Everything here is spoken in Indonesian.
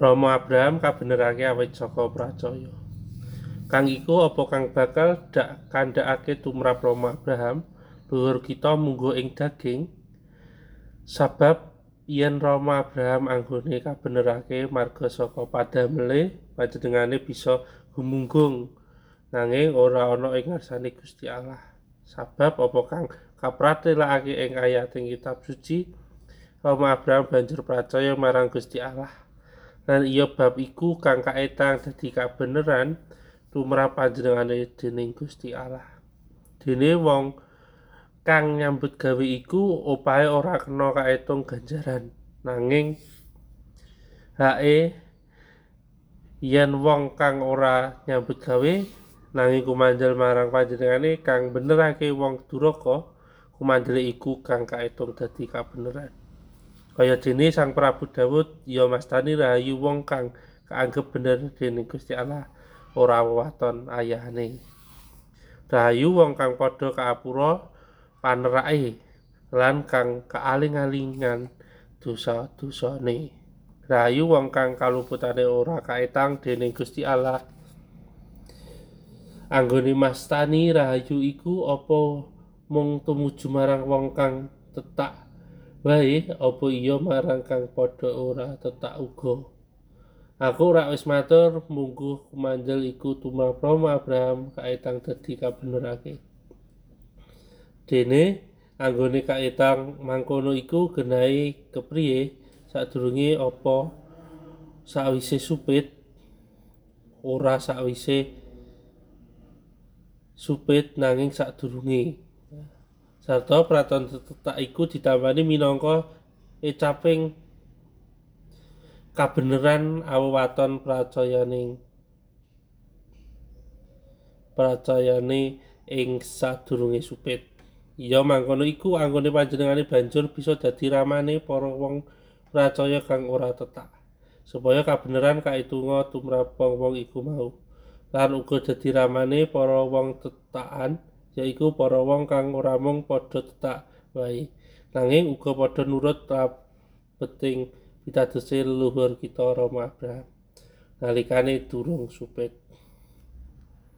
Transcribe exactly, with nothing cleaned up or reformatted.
Rama Abraham kabenerake awit saka pracaya. Kang iku apa kang bakal dak kandhakake tumrap Rama Abraham luhur kita munggo ing daging, sabab yen Rama Abraham anggone kabenerake marga saka padamele panjenengane bisa humunggung nanging ora ana ing ngarsane Gusti Allah. Sabab apa kang kapratelakake ing ayat ing kitab suci, Rama Abraham banjur percaya marang Gusti Allah lan iya bab iku kang kaetang dadi kabeneran tumrap panjenengane dening Gusti Allah. Dene wong kang nyambut gawe iku opahe ora kena kaetung ganjaran, nanging hae yen wong kang ora nyambut gawe nanging kumandel marang panjenengane kang benerake wong duraka, kumandele iku kang kaetung dadi kabeneran. Kaya dene Sang Prabu Daud ya mastani rahayu wong kang kaanggep bener dening Gusti Allah ora wewaton ayahane. Rahayu wong kang padha kaapura panerake lan kang kaaling-alingan dosa-dosane. Rahayu wong kang kaluputane ora kaetang dening Gusti Allah. Anggone mastani rahayu iku apa mung tumuju marang wong kang tetak wae, apa iya marang kang padha ora tetak uga. Aku ora wis matur mungguh kumanjel iku tumrap Rama Abraham kaetang dadi kabenerake. Dene anggone kaetang mangkono iku genahi kepriye sadurunge apa sawise supit ora sawise supit nanging sadurunge. Sarta praton tetak iku ditambani minangka ecaping kabeneran awewaton pracayane pracayane ing sadurunge supit. Ya mangkono iku anggone panjenengane banjur bisa dadi ramane para wong pracaya kang ora tetak, supaya kabeneran kaitunga tumrap wong iku mau. Lan uga dadi ramane para wong tetakan, yaiku para wong kang ora mung padha tetak wae, nanging uga padha nurut peting pitadose leluhur kita Rama Abraham nalikane durung supit.